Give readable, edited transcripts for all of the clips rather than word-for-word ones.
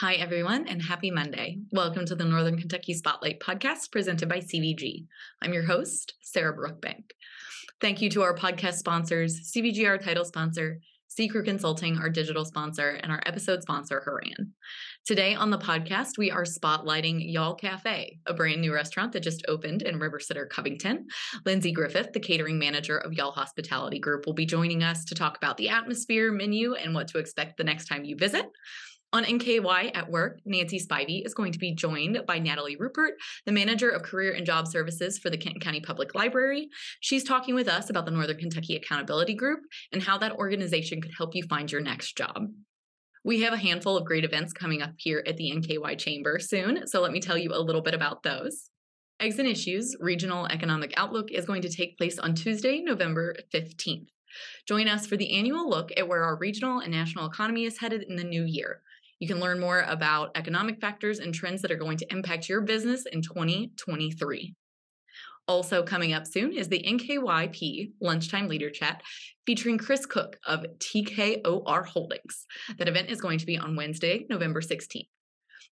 Hi, everyone, and happy Monday. Welcome to the Northern Kentucky Spotlight podcast presented by CVG. I'm your host, Sarah Brookbank. Thank you to our podcast sponsors, CVG, our title sponsor, Seeker Consulting, our digital sponsor, and our episode sponsor, Horan. Today on the podcast, we are spotlighting Y'all Cafe, a brand new restaurant that just opened in Riverside, Covington. Lindsay Griffith, the catering manager of Y'all Hospitality Group, will be joining us to talk about the atmosphere, menu, and what to expect the next time you visit. On NKY at Work, Nancy Spivey is going to be joined by Natalie Rupert, the manager of career and job services for the Kenton County Public Library. She's talking with us about the Northern Kentucky Accountability Group and how that organization could help you find your next job. We have a handful of great events coming up here at the NKY Chamber soon, so let me tell you a little bit about those. Eggs and Issues Regional Economic Outlook is going to take place on Tuesday, November 15th. Join us for the annual look at where our regional and national economy is headed in the new year. You can learn more about economic factors and trends that are going to impact your business in 2023. Also coming up soon is the NKYP Lunchtime Leader Chat featuring Chris Cook of TKOR Holdings. That event is going to be on Wednesday, November 16th.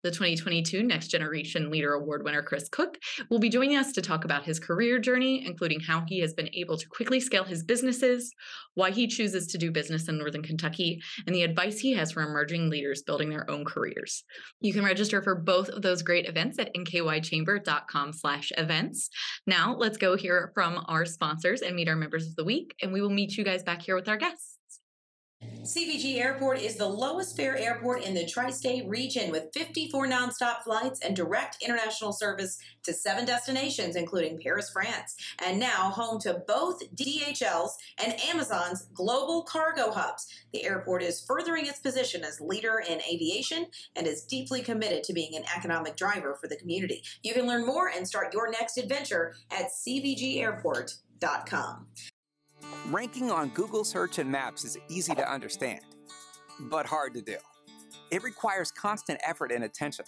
The 2022 Next Generation Leader Award winner Chris Cook will be joining us to talk about his career journey, including how he has been able to quickly scale his businesses, why he chooses to do business in Northern Kentucky, and the advice he has for emerging leaders building their own careers. You can register for both of those great events at nkychamber.com/events. Now let's go hear from our sponsors and meet our members of the week, and we will meet you guys back here with our guests. CVG Airport is the lowest fare airport in the tri-state region with 54 nonstop flights and direct international service to 7 destinations, including Paris, France, and now home to both DHL's and Amazon's global cargo hubs. The airport is furthering its position as leader in aviation and is deeply committed to being an economic driver for the community. You can learn more and start your next adventure at cvgairport.com. Ranking on Google search and maps is easy to understand, but hard to do. It requires constant effort and attention,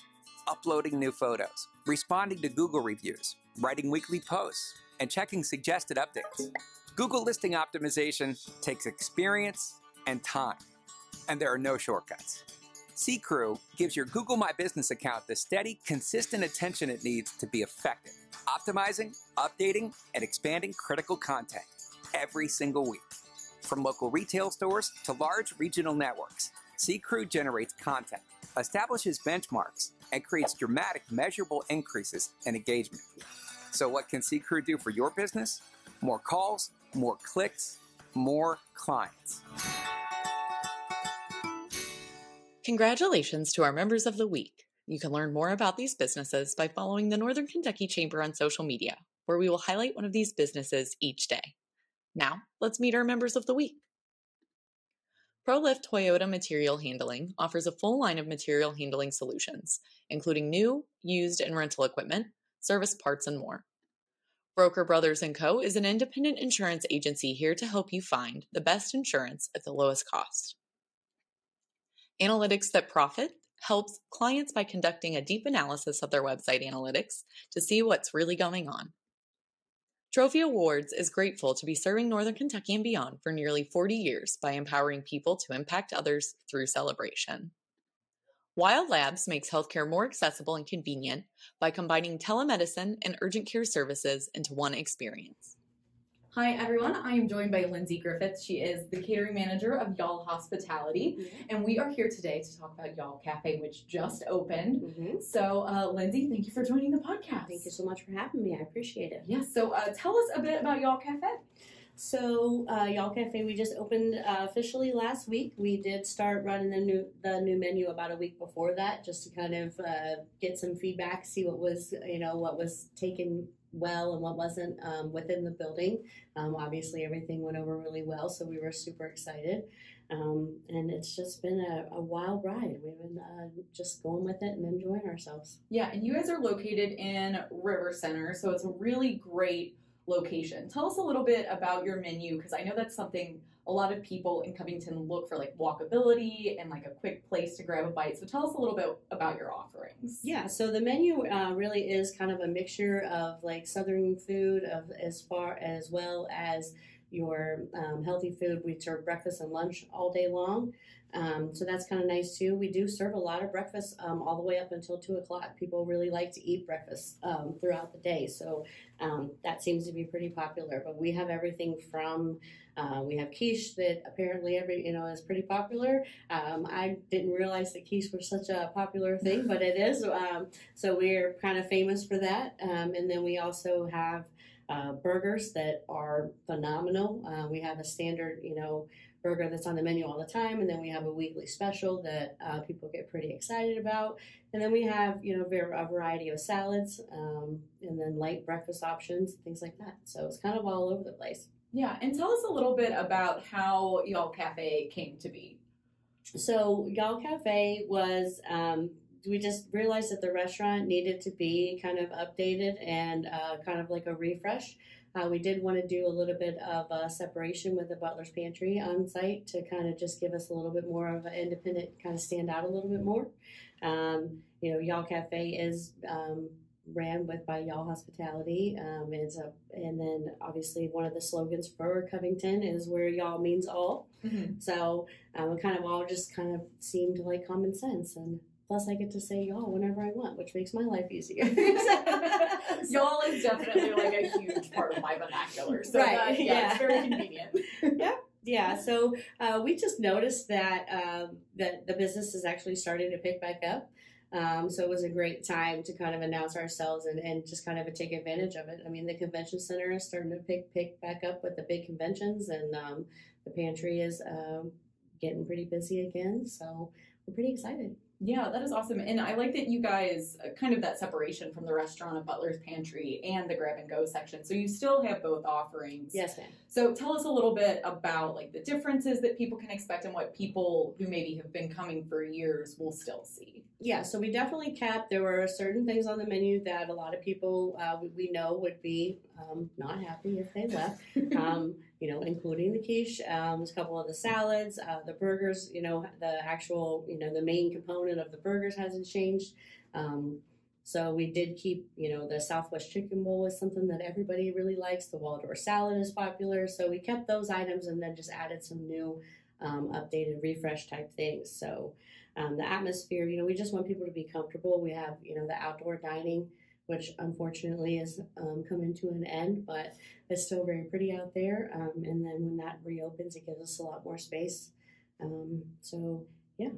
uploading new photos, responding to Google reviews, writing weekly posts, and checking suggested updates. Google listing optimization takes experience and time, and there are no shortcuts. C-Crew gives your Google My Business account the steady, consistent attention it needs to be effective, optimizing, updating, and expanding critical content every single week. From local retail stores to large regional networks, C-Crew generates content, establishes benchmarks, and creates dramatic, measurable increases in engagement. So what can C-Crew do for your business? More calls, more clicks, more clients. Congratulations to our members of the week. You can learn more about these businesses by following the Northern Kentucky Chamber on social media, where we will highlight one of these businesses each day. Now, let's meet our members of the week. ProLift Toyota Material Handling offers a full line of material handling solutions, including new, used, and rental equipment, service parts, and more. Broker Brothers & Co. is an independent insurance agency here to help you find the best insurance at the lowest cost. Analytics That Profit helps clients by conducting a deep analysis of their website analytics to see what's really going on. Trophy Awards is grateful to be serving Northern Kentucky and beyond for nearly 40 years by empowering people to impact others through celebration. Wild Labs makes healthcare more accessible and convenient by combining telemedicine and urgent care services into one experience. Hi, everyone. I am joined by Lindsay Griffith. She is the catering manager of Y'all Hospitality, and we are here today to talk about Y'all Cafe, which just opened. So, Lindsay, thank you for joining the podcast. Thank you so much for having me. I appreciate it. Yeah, so tell us a bit about Y'all Cafe. So, Y'all Cafe, we just opened officially last week. We did start running the new menu about a week before that, just to kind of get some feedback, see what was taken well and what wasn't within the building. Obviously everything went over really well, so we were super excited, and it's just been a wild ride. We've been just going with it and enjoying ourselves. Yeah, and you guys are located in River Center, so it's a really great location. Tell us a little bit about your menu, because I know that's something a lot of people in Covington look for, like walkability and like a quick place to grab a bite. So tell us a little bit about your offerings. Yeah, so the menu really is kind of a mixture of like Southern food as well as your healthy food. We serve breakfast and lunch all day long. So that's kind of nice too. We do serve a lot of breakfast all the way up until 2 o'clock. People really like to eat breakfast throughout the day. So that seems to be pretty popular, but we have everything from, we have quiche that apparently is pretty popular. I didn't realize that quiche was such a popular thing, but it is. So we're kind of famous for that. And then we also have burgers that are phenomenal. We have a standard, burger that's on the menu all the time, and then we have a weekly special that people get pretty excited about. And then we have, a variety of salads, and then light breakfast options, things like that. So it's kind of all over the place. Yeah, and tell us a little bit about how Y'all Cafe came to be. So Y'all Cafe was, we just realized that the restaurant needed to be kind of updated and kind of like a refresh. We did want to do a little bit of separation with the Butler's Pantry on site to kind of just give us a little bit more of an independent, kind of stand out a little bit more. Y'all Cafe is ran by Y'all Hospitality, and then obviously one of the slogans for Covington is where y'all means all. Mm-hmm. So it kind of all just kind of seemed like common sense, and plus, I get to say y'all whenever I want, which makes my life easier. Y'all is definitely like a huge part of my vernacular. So right. Yeah, it's very convenient. Yep. Yeah. So we just noticed that that the business is actually starting to pick back up. So it was a great time to kind of announce ourselves and just kind of take advantage of it. I mean, the convention center is starting to pick back up with the big conventions, and the pantry is getting pretty busy again. So we're pretty excited. Yeah, that is awesome. And I like that you guys kind of that separation from the restaurant of Butler's Pantry and the grab and go section. So you still have both offerings. Yes, ma'am. So tell us a little bit about like the differences that people can expect and what people who maybe have been coming for years will still see. Yeah, so we definitely capped. There were certain things on the menu that a lot of people we know would be not happy if they left. Including the quiche, a couple of the salads, the burgers, the actual, the main component of the burgers hasn't changed. So we did keep, the Southwest Chicken Bowl is something that everybody really likes. The Waldorf salad is popular. So we kept those items and then just added some new updated refresh type things. So the atmosphere, we just want people to be comfortable. We have, the outdoor dining, which unfortunately is coming to an end, but it's still very pretty out there. And then when that reopens, it gives us a lot more space. So, yeah.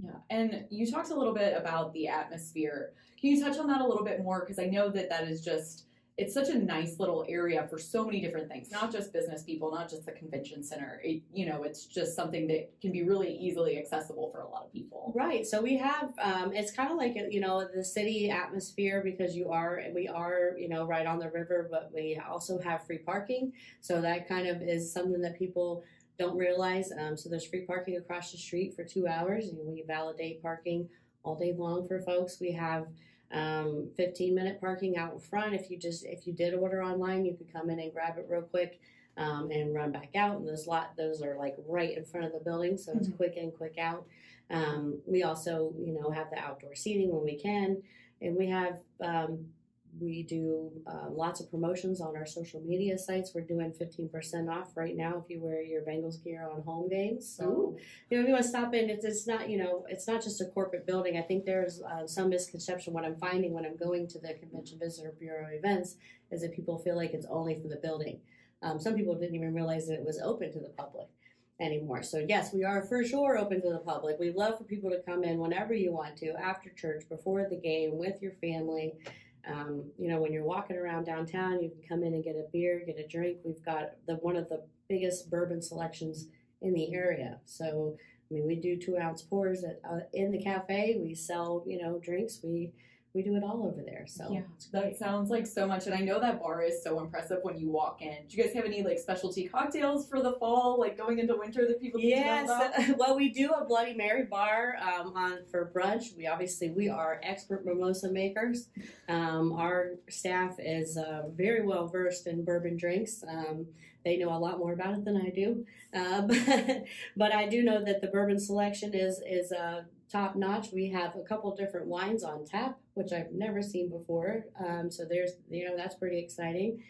Yeah, and you talked a little bit about the atmosphere. Can you touch on that a little bit more? Because I know that is just, it's such a nice little area for so many different things, not just business people, not just the convention center. It's just something that can be really easily accessible for a lot of people. Right. So we have, it's kind of like, the city atmosphere, because we are, right on the river, but we also have free parking. So that kind of is something that people don't realize. So there's free parking across the street for 2 hours, and we validate parking all day long for folks. We have 15-minute parking out in front. If you did order online, you could come in and grab it real quick and run back out. And those are like right in front of the building, so it's quick in, quick out. We also, have the outdoor seating when we can, and we have we do lots of promotions on our social media sites. We're doing 15% off right now if you wear your Bengals gear on home games. So, if you want to stop in, it's not, it's not just a corporate building. I think there's some misconception. What I'm finding when I'm going to the Convention Visitor Bureau events is that people feel like it's only for the building. Some people didn't even realize that it was open to the public anymore. So yes, we are for sure open to the public. We love for people to come in whenever you want to, after church, before the game, with your family. When you're walking around downtown, you can come in and get a beer, get a drink. We've got one of the biggest bourbon selections in the area. So, I mean, we do 2-ounce pours in the cafe. We sell, drinks. We do it all over there. So yeah, that sounds like so much. And I know that bar is so impressive when you walk in. Do you guys have any like specialty cocktails for the fall, like going into winter that people can know about? Well, we do a Bloody Mary bar for brunch. We are expert mimosa makers. Our staff is very well versed in bourbon drinks. They know a lot more about it than I do. But I do know that the bourbon selection is top notch. We have a couple different wines on tap, which I've never seen before. So there's, that's pretty exciting.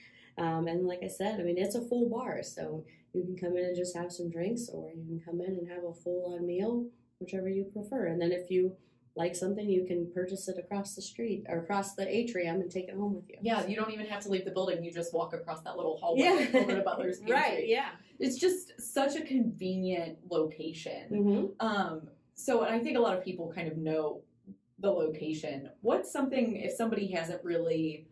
And like I said, I mean, it's a full bar, so you can come in and just have some drinks, or you can come in and have a full-on meal, whichever you prefer. And then if you like something, you can purchase it across the street or across the atrium and take it home with you. Yeah, you don't even have to leave the building. You just walk across that little hallway over to Butler's Pantry. Right, yeah. It's just such a convenient location. Mm-hmm. So and I think a lot of people kind of know the location. What's something, if somebody hasn't really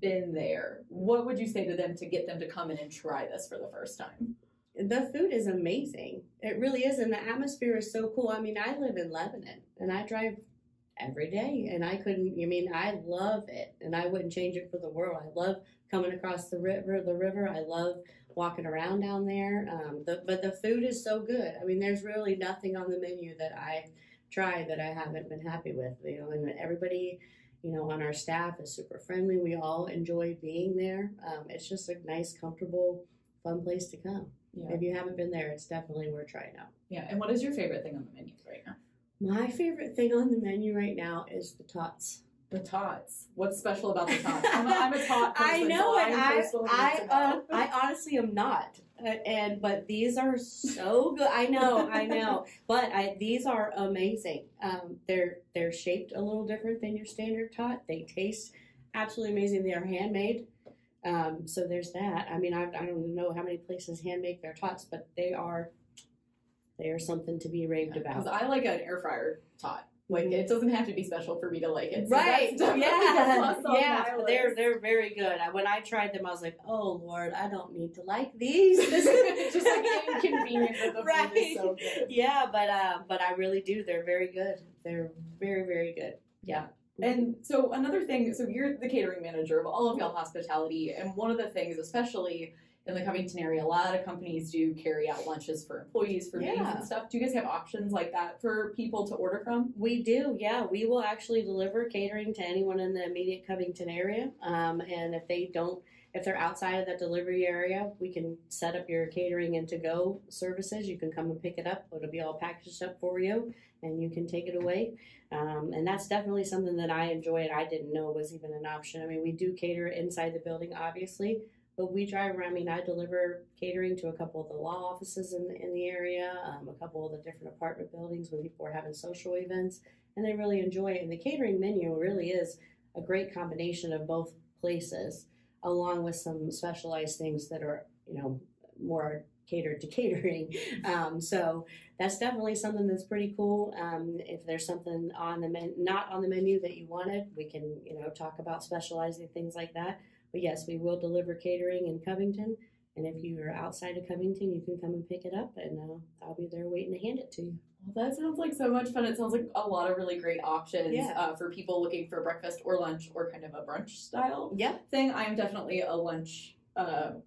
been there, what would you say to them to get them to come in and try this for the first time? The food is amazing. It really is. And the atmosphere is so cool. I mean, I live in Lebanon and I drive every day and I love it and I wouldn't change it for the world. I love coming across the river. I love walking around down there. But the food is so good. I mean, there's really nothing on the menu that I tried that I haven't been happy with, you know, and everybody, you know, on our staff is super friendly. We all enjoy being there. It's just a nice, comfortable, fun place to come. Yeah. If you haven't been there, it's definitely worth trying out. Yeah. And what is your favorite thing on the menu right now? My favorite thing on the menu right now is the tots. The tots. What's special about the tots? I'm a tot person. I know, so I honestly am not. But these are so good. I know. But these are amazing. They're shaped a little different than your standard tot. They taste absolutely amazing. They are handmade. So there's that. I mean, I don't know how many places hand make their tots, but they are something to be raved about. Because I like an air fryer tot. Like, it doesn't have to be special for me to like it. So right. Yeah. They're very good. When I tried them, I was like, oh, Lord, I don't need to like these. It's just like inconvenient. But right. Food is so good. Yeah, but I really do. They're very good. They're very, very good. Yeah. And so another thing, so you're the catering manager of all of Y'all Hospitality, and one of the things, especially in the Covington area, a lot of companies do carry out lunches for employees, for meetings and stuff. Do you guys have options like that for people to order from? We do, yeah. We will actually deliver catering to anyone in the immediate Covington area, and if they're outside of that delivery area, we can set up your catering and to-go services. You can come and pick it up. It'll be all packaged up for you, and you can take it away. And that's definitely something that I enjoy and I didn't know was even an option. I mean, we do cater inside the building, obviously, but we drive around. I mean, I deliver catering to a couple of the law offices in the area, a couple of the different apartment buildings when people are having social events, and they really enjoy it. And the catering menu really is a great combination of both places, along with some specialized things that are, you know, more catered to catering. So that's definitely something that's pretty cool. If there's something on the not on the menu that you wanted, we can, you know, talk about specializing things like that. But yes, we will deliver catering in Covington. And if you're outside of Covington, you can come and pick it up, and I'll be there waiting to hand it to you. Well, that sounds like so much fun. It sounds like a lot of really great options for people looking for breakfast or lunch or kind of a brunch style thing. I'm definitely a lunch,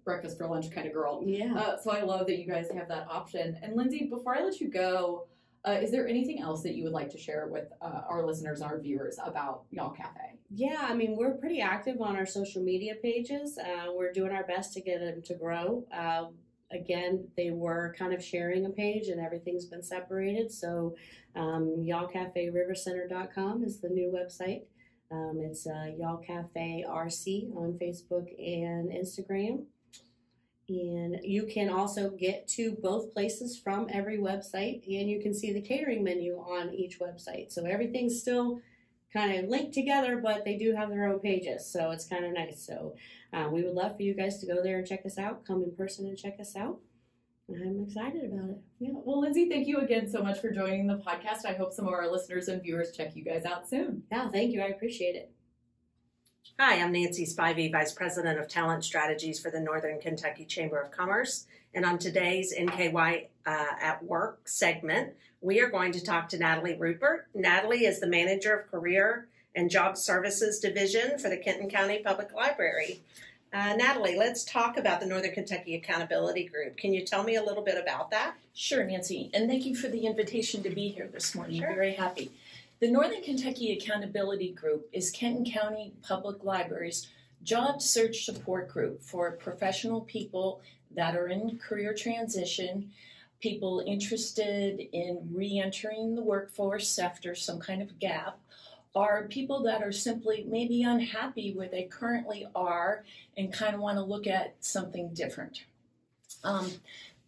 breakfast for lunch kind of girl. Yeah. So I love that you guys have that option. And Lindsay, before I let you go, is there anything else that you would like to share with our listeners, our viewers about Y'all Cafe? Yeah, I mean, we're pretty active on our social media pages. We're doing our best to get them to grow. Again, they were kind of sharing a page and everything's been separated. So YallCafeRiverCenter.com is the new website. It's Y'all Cafe RC on Facebook and Instagram. And you can also get to both places from every website, and you can see the catering menu on each website. So everything's still kind of linked together, but they do have their own pages. So it's kind of nice. So we would love for you guys to go there and check us out. Come in person and check us out. I'm excited about it. Yeah. Well, Lindsay, thank you again so much for joining the podcast. I hope some of our listeners and viewers check you guys out soon. Yeah, thank you. I appreciate it. Hi, I'm Nancy Spivey, Vice President of Talent Strategies for the Northern Kentucky Chamber of Commerce. And on today's NKY at Work segment, we are going to talk to Natalie Rupert. Natalie is the Manager of Career and Job Services Division for the Kenton County Public Library. Natalie, let's talk about the Northern Kentucky Accountability Group. Can you tell me a little bit about that? Sure, Nancy. And thank you for the invitation to be here this morning. Sure. Very happy. The Northern Kentucky Accountability Group is Kenton County Public Library's job search support group for professional people that are in career transition, people interested in re-entering the workforce after some kind of gap, are people that are simply maybe unhappy where they currently are and kind of want to look at something different.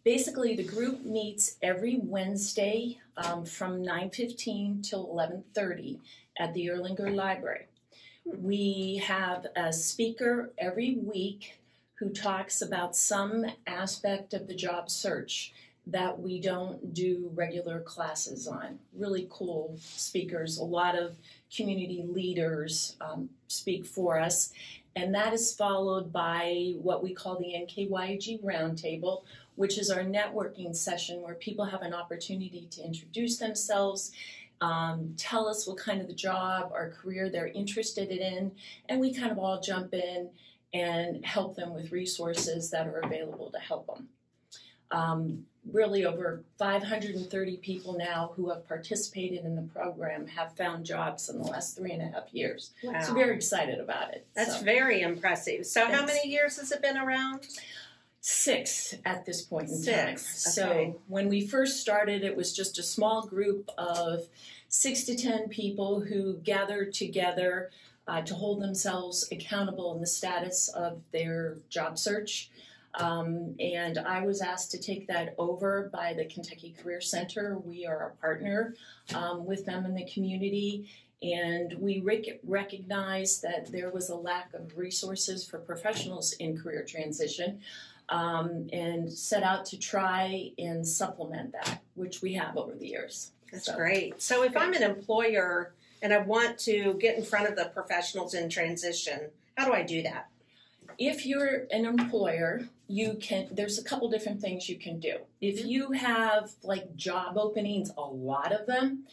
Basically, the group meets every Wednesday from 9:15 till 11:30 at the Erlanger Library. We have a speaker every week who talks about some aspect of the job search that we don't do regular classes on. Really cool speakers. A lot of community leaders speak for us. And that is followed by what we call the NKYG Roundtable, which is our networking session where people have an opportunity to introduce themselves, tell us what kind of the job or career they're interested in, and we kind of all jump in and help them with resources that are available to help them. Really over 530 people now who have participated in the program have found jobs in the last 3.5 years. Wow. So very excited about it. That's very impressive. So thanks. How many years has it been around? 6 at this point in time. Okay. So when we first started, it was just a small group of 6 to 10 people who gathered together to hold themselves accountable in the status of their job search. And I was asked to take that over by the Kentucky Career Center. We are a partner with them in the community, and we recognized that there was a lack of resources for professionals in career transition, and set out to try and supplement that, which we have over the years. That's great. So if I'm an employer and I want to get in front of the professionals in transition, how do I do that? If you're an employer, you can, there's a couple different things you can do. If you have like job openings, a lot of them,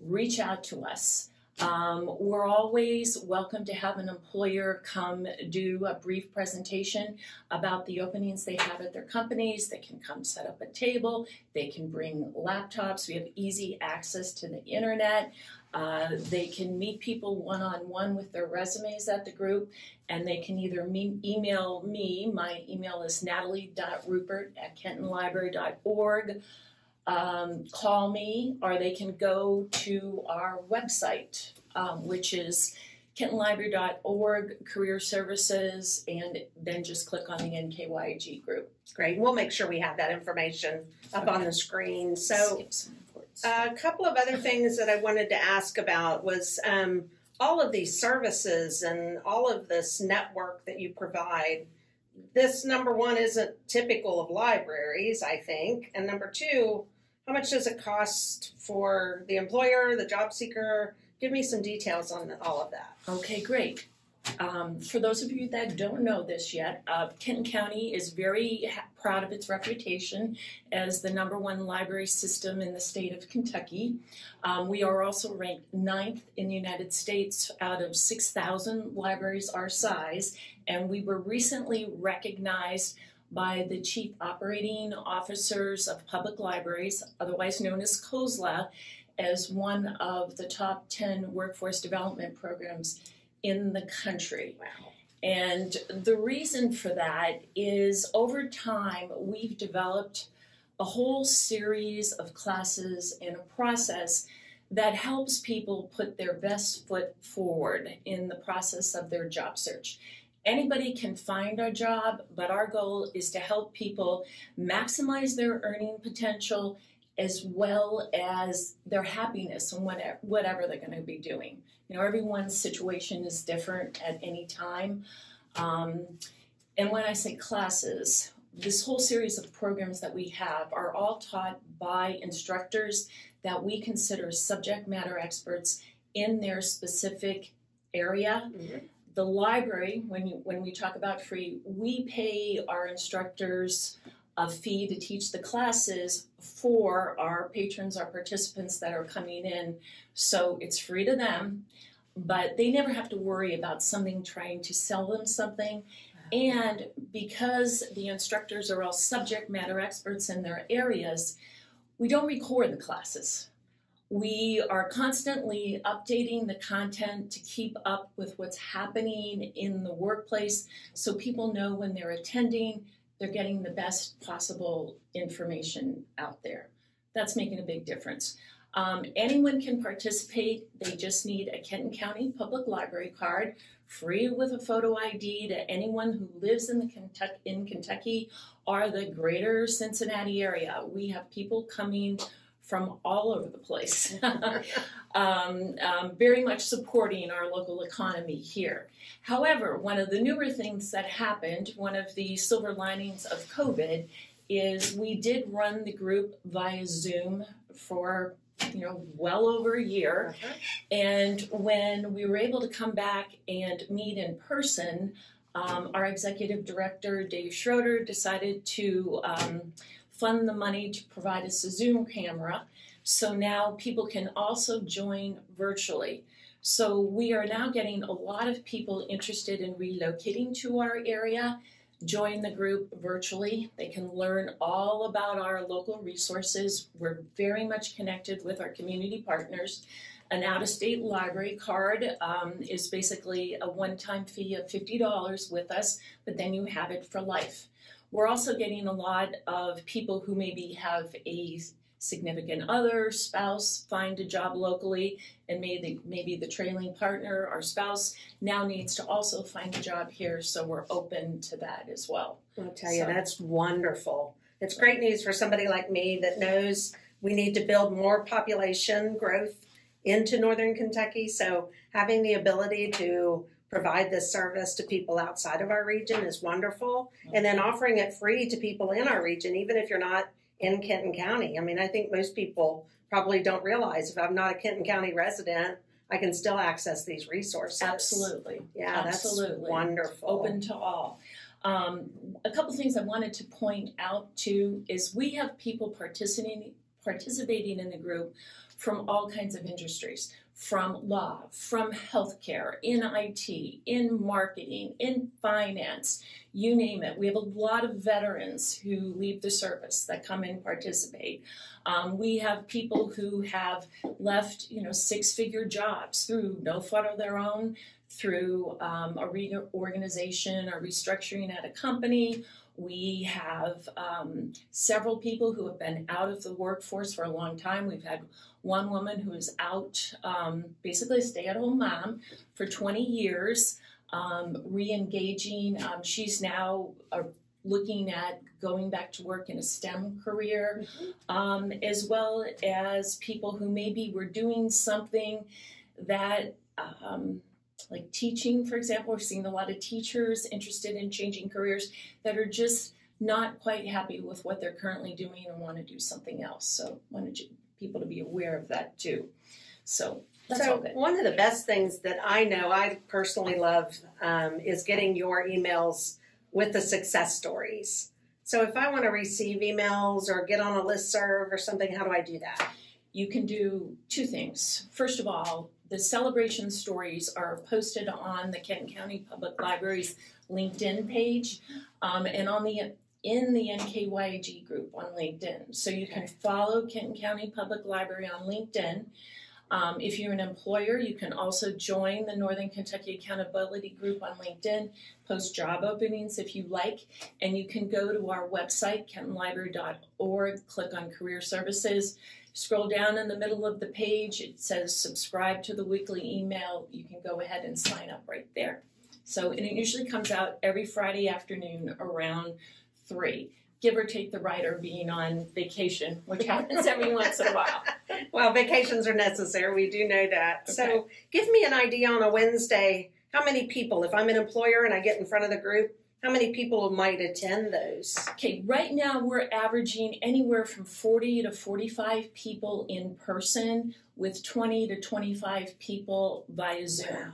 reach out to us. We're always welcome to have an employer come do a brief presentation about the openings they have at their companies. They can come set up a table. They can bring laptops. We have easy access to the internet. They can meet people one-on-one with their resumes at the group, and they can either email me. My email is natalie.rupert@kentonlibrary.org. Call me, or they can go to our website, which is kentonlibrary.org, career services, and then just click on the NKYG group. Great. We'll make sure we have that information up on the screen. So a couple of other things that I wanted to ask about was all of these services and all of this network that you provide. This, number one, isn't typical of libraries, I think. And number two, how much does it cost for the employer, the job seeker? Give me some details on all of that. Okay, great. For those of you that don't know this yet, Kenton County is very proud of its reputation as the #1 library system in the state of Kentucky. We are also ranked 9th in the United States out of 6,000 libraries our size, and we were recently recognized by the Chief Operating Officers of Public Libraries, otherwise known as COSLA, as one of the top 10 workforce development programs in the country. Wow. And the reason for that is over time we've developed a whole series of classes and a process that helps people put their best foot forward in the process of their job search. Anybody can find a job, but our goal is to help people maximize their earning potential as well as their happiness and whatever they're going to be doing. You know, everyone's situation is different at any time. And when I say classes, this whole series of programs that we have are all taught by instructors that we consider subject matter experts in their specific area. Mm-hmm. The library, when we talk about free, we pay our instructors a fee to teach the classes for our patrons, our participants that are coming in. So it's free to them, but they never have to worry about something trying to sell them something. Wow. And because the instructors are all subject matter experts in their areas, we don't record the classes. We are constantly updating the content to keep up with what's happening in the workplace so people know when they're attending, they're getting the best possible information out there. That's making a big difference. Anyone can participate. They just need a Kenton County Public Library card, free with a photo ID to anyone who lives in Kentucky or the greater Cincinnati area. We have people coming from all over the place, very much supporting our local economy here. However, one of the newer things that happened, one of the silver linings of COVID, is we did run the group via Zoom for well over a year. And when we were able to come back and meet in person, our executive director, Dave Schroeder, decided to fund the money to provide us a Zoom camera. So now people can also join virtually. So we are now getting a lot of people interested in relocating to our area, join the group virtually. They can learn all about our local resources. We're very much connected with our community partners. An out-of-state library card is basically a one-time fee of $50 with us, but then you have it for life. We're also getting a lot of people who maybe have a significant other, spouse, find a job locally, and maybe the trailing partner or spouse now needs to also find a job here, so we're open to that as well. I'll tell you, that's wonderful. It's great news for somebody like me that knows we need to build more population growth into Northern Kentucky, so having the ability to provide this service to people outside of our region is wonderful, and then offering it free to people in our region, even if you're not in Kenton County. I mean, I think most people probably don't realize if I'm not a Kenton County resident, I can still access these resources. Absolutely. Yeah, absolutely. That's wonderful. Open to all. A couple things I wanted to point out too is we have people participating in the group from all kinds of industries, from law, from healthcare, in IT, in marketing, in finance, you name it. We have a lot of veterans who leave the service that come and participate. We have people who have left, six-figure jobs through no fault of their own, through a reorganization or restructuring at a company. We have several people who have been out of the workforce for a long time. We've had one woman who is out, basically a stay-at-home mom for 20 years, re-engaging. She's now looking at going back to work in a STEM career, as well as people who maybe were doing something that like teaching, for example. We're seeing a lot of teachers interested in changing careers that are just not quite happy with what they're currently doing and want to do something else. So I wanted people to be aware of that too. So that's all good. One of the best things that I know I personally love is getting your emails with the success stories. So if I want to receive emails or get on a listserv or something, how do I do that? You can do two things. First of all, the celebration stories are posted on the Kenton County Public Library's LinkedIn page and in the NKYG group on LinkedIn. So you can follow Kenton County Public Library on LinkedIn. If you're an employer, you can also join the Northern Kentucky Accountability Group on LinkedIn, post job openings if you like, and you can go to our website, kentonlibrary.org, click on Career Services, scroll down in the middle of the page, it says subscribe to the weekly email, you can go ahead and sign up right there. So, and it usually comes out every Friday afternoon around 3. Give or take the writer being on vacation, which happens every once in a while. Well, vacations are necessary. We do know that. Okay. So give me an idea on a Wednesday. How many people, if I'm an employer and I get in front of the group, how many people might attend those? Okay, right now we're averaging anywhere from 40 to 45 people in person with 20 to 25 people via Zoom. Wow.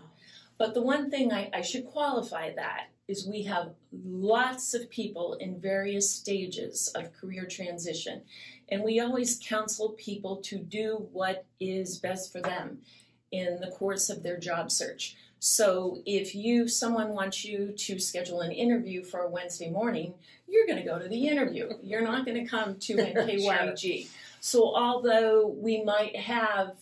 But the one thing I should qualify that is we have lots of people in various stages of career transition. And we always counsel people to do what is best for them in the course of their job search. So if someone wants you to schedule an interview for a Wednesday morning, you're going to go to the interview. You're not going to come to NKYG. Sure. So although we might have,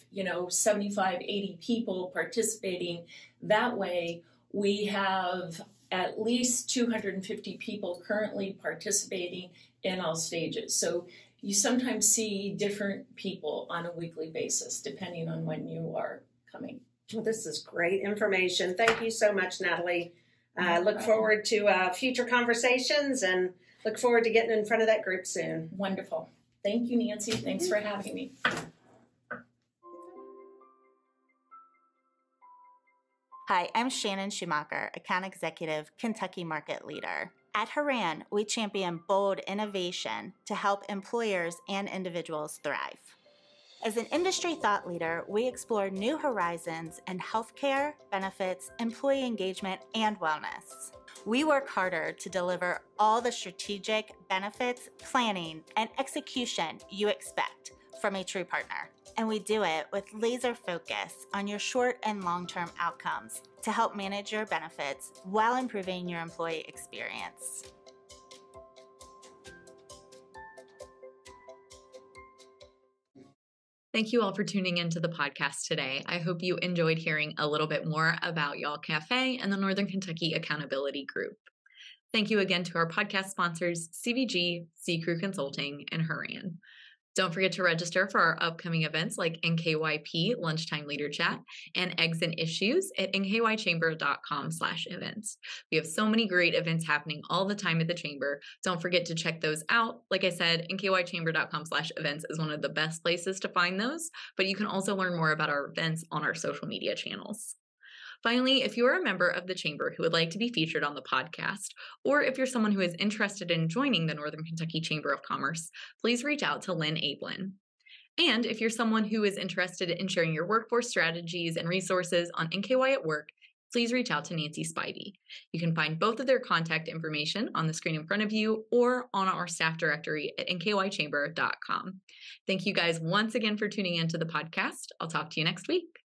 75, 80 people participating that way, we have at least 250 people currently participating in all stages. So you sometimes see different people on a weekly basis, depending on when you are coming. Well, this is great information. Thank you so much, Natalie. Look forward to future conversations and look forward to getting in front of that group soon. Wonderful. Thank you, Nancy. Thanks for having me. Hi, I'm Shannon Schumacher, Account Executive, Kentucky Market Leader. At Horan, we champion bold innovation to help employers and individuals thrive. As an industry thought leader, we explore new horizons in healthcare, benefits, employee engagement, and wellness. We work harder to deliver all the strategic benefits, planning, and execution you expect from a true partner. And we do it with laser focus on your short and long-term outcomes to help manage your benefits while improving your employee experience. Thank you all for tuning into the podcast today. I hope you enjoyed hearing a little bit more about Y'all Cafe and the Northern Kentucky Accountability Group. Thank you again to our podcast sponsors, CVG, C-Crew Consulting, and Horan. Don't forget to register for our upcoming events like NKYP Lunchtime Leader Chat and Eggs and Issues at nkychamber.com/events. We have so many great events happening all the time at the Chamber. Don't forget to check those out. Like I said, nkychamber.com/events is one of the best places to find those, but you can also learn more about our events on our social media channels. Finally, if you are a member of the Chamber who would like to be featured on the podcast, or if you're someone who is interested in joining the Northern Kentucky Chamber of Commerce, please reach out to Lynn Ablin. And if you're someone who is interested in sharing your workforce strategies and resources on NKY at Work, please reach out to Nancy Spivey. You can find both of their contact information on the screen in front of you or on our staff directory at nkychamber.com. Thank you guys once again for tuning into the podcast. I'll talk to you next week.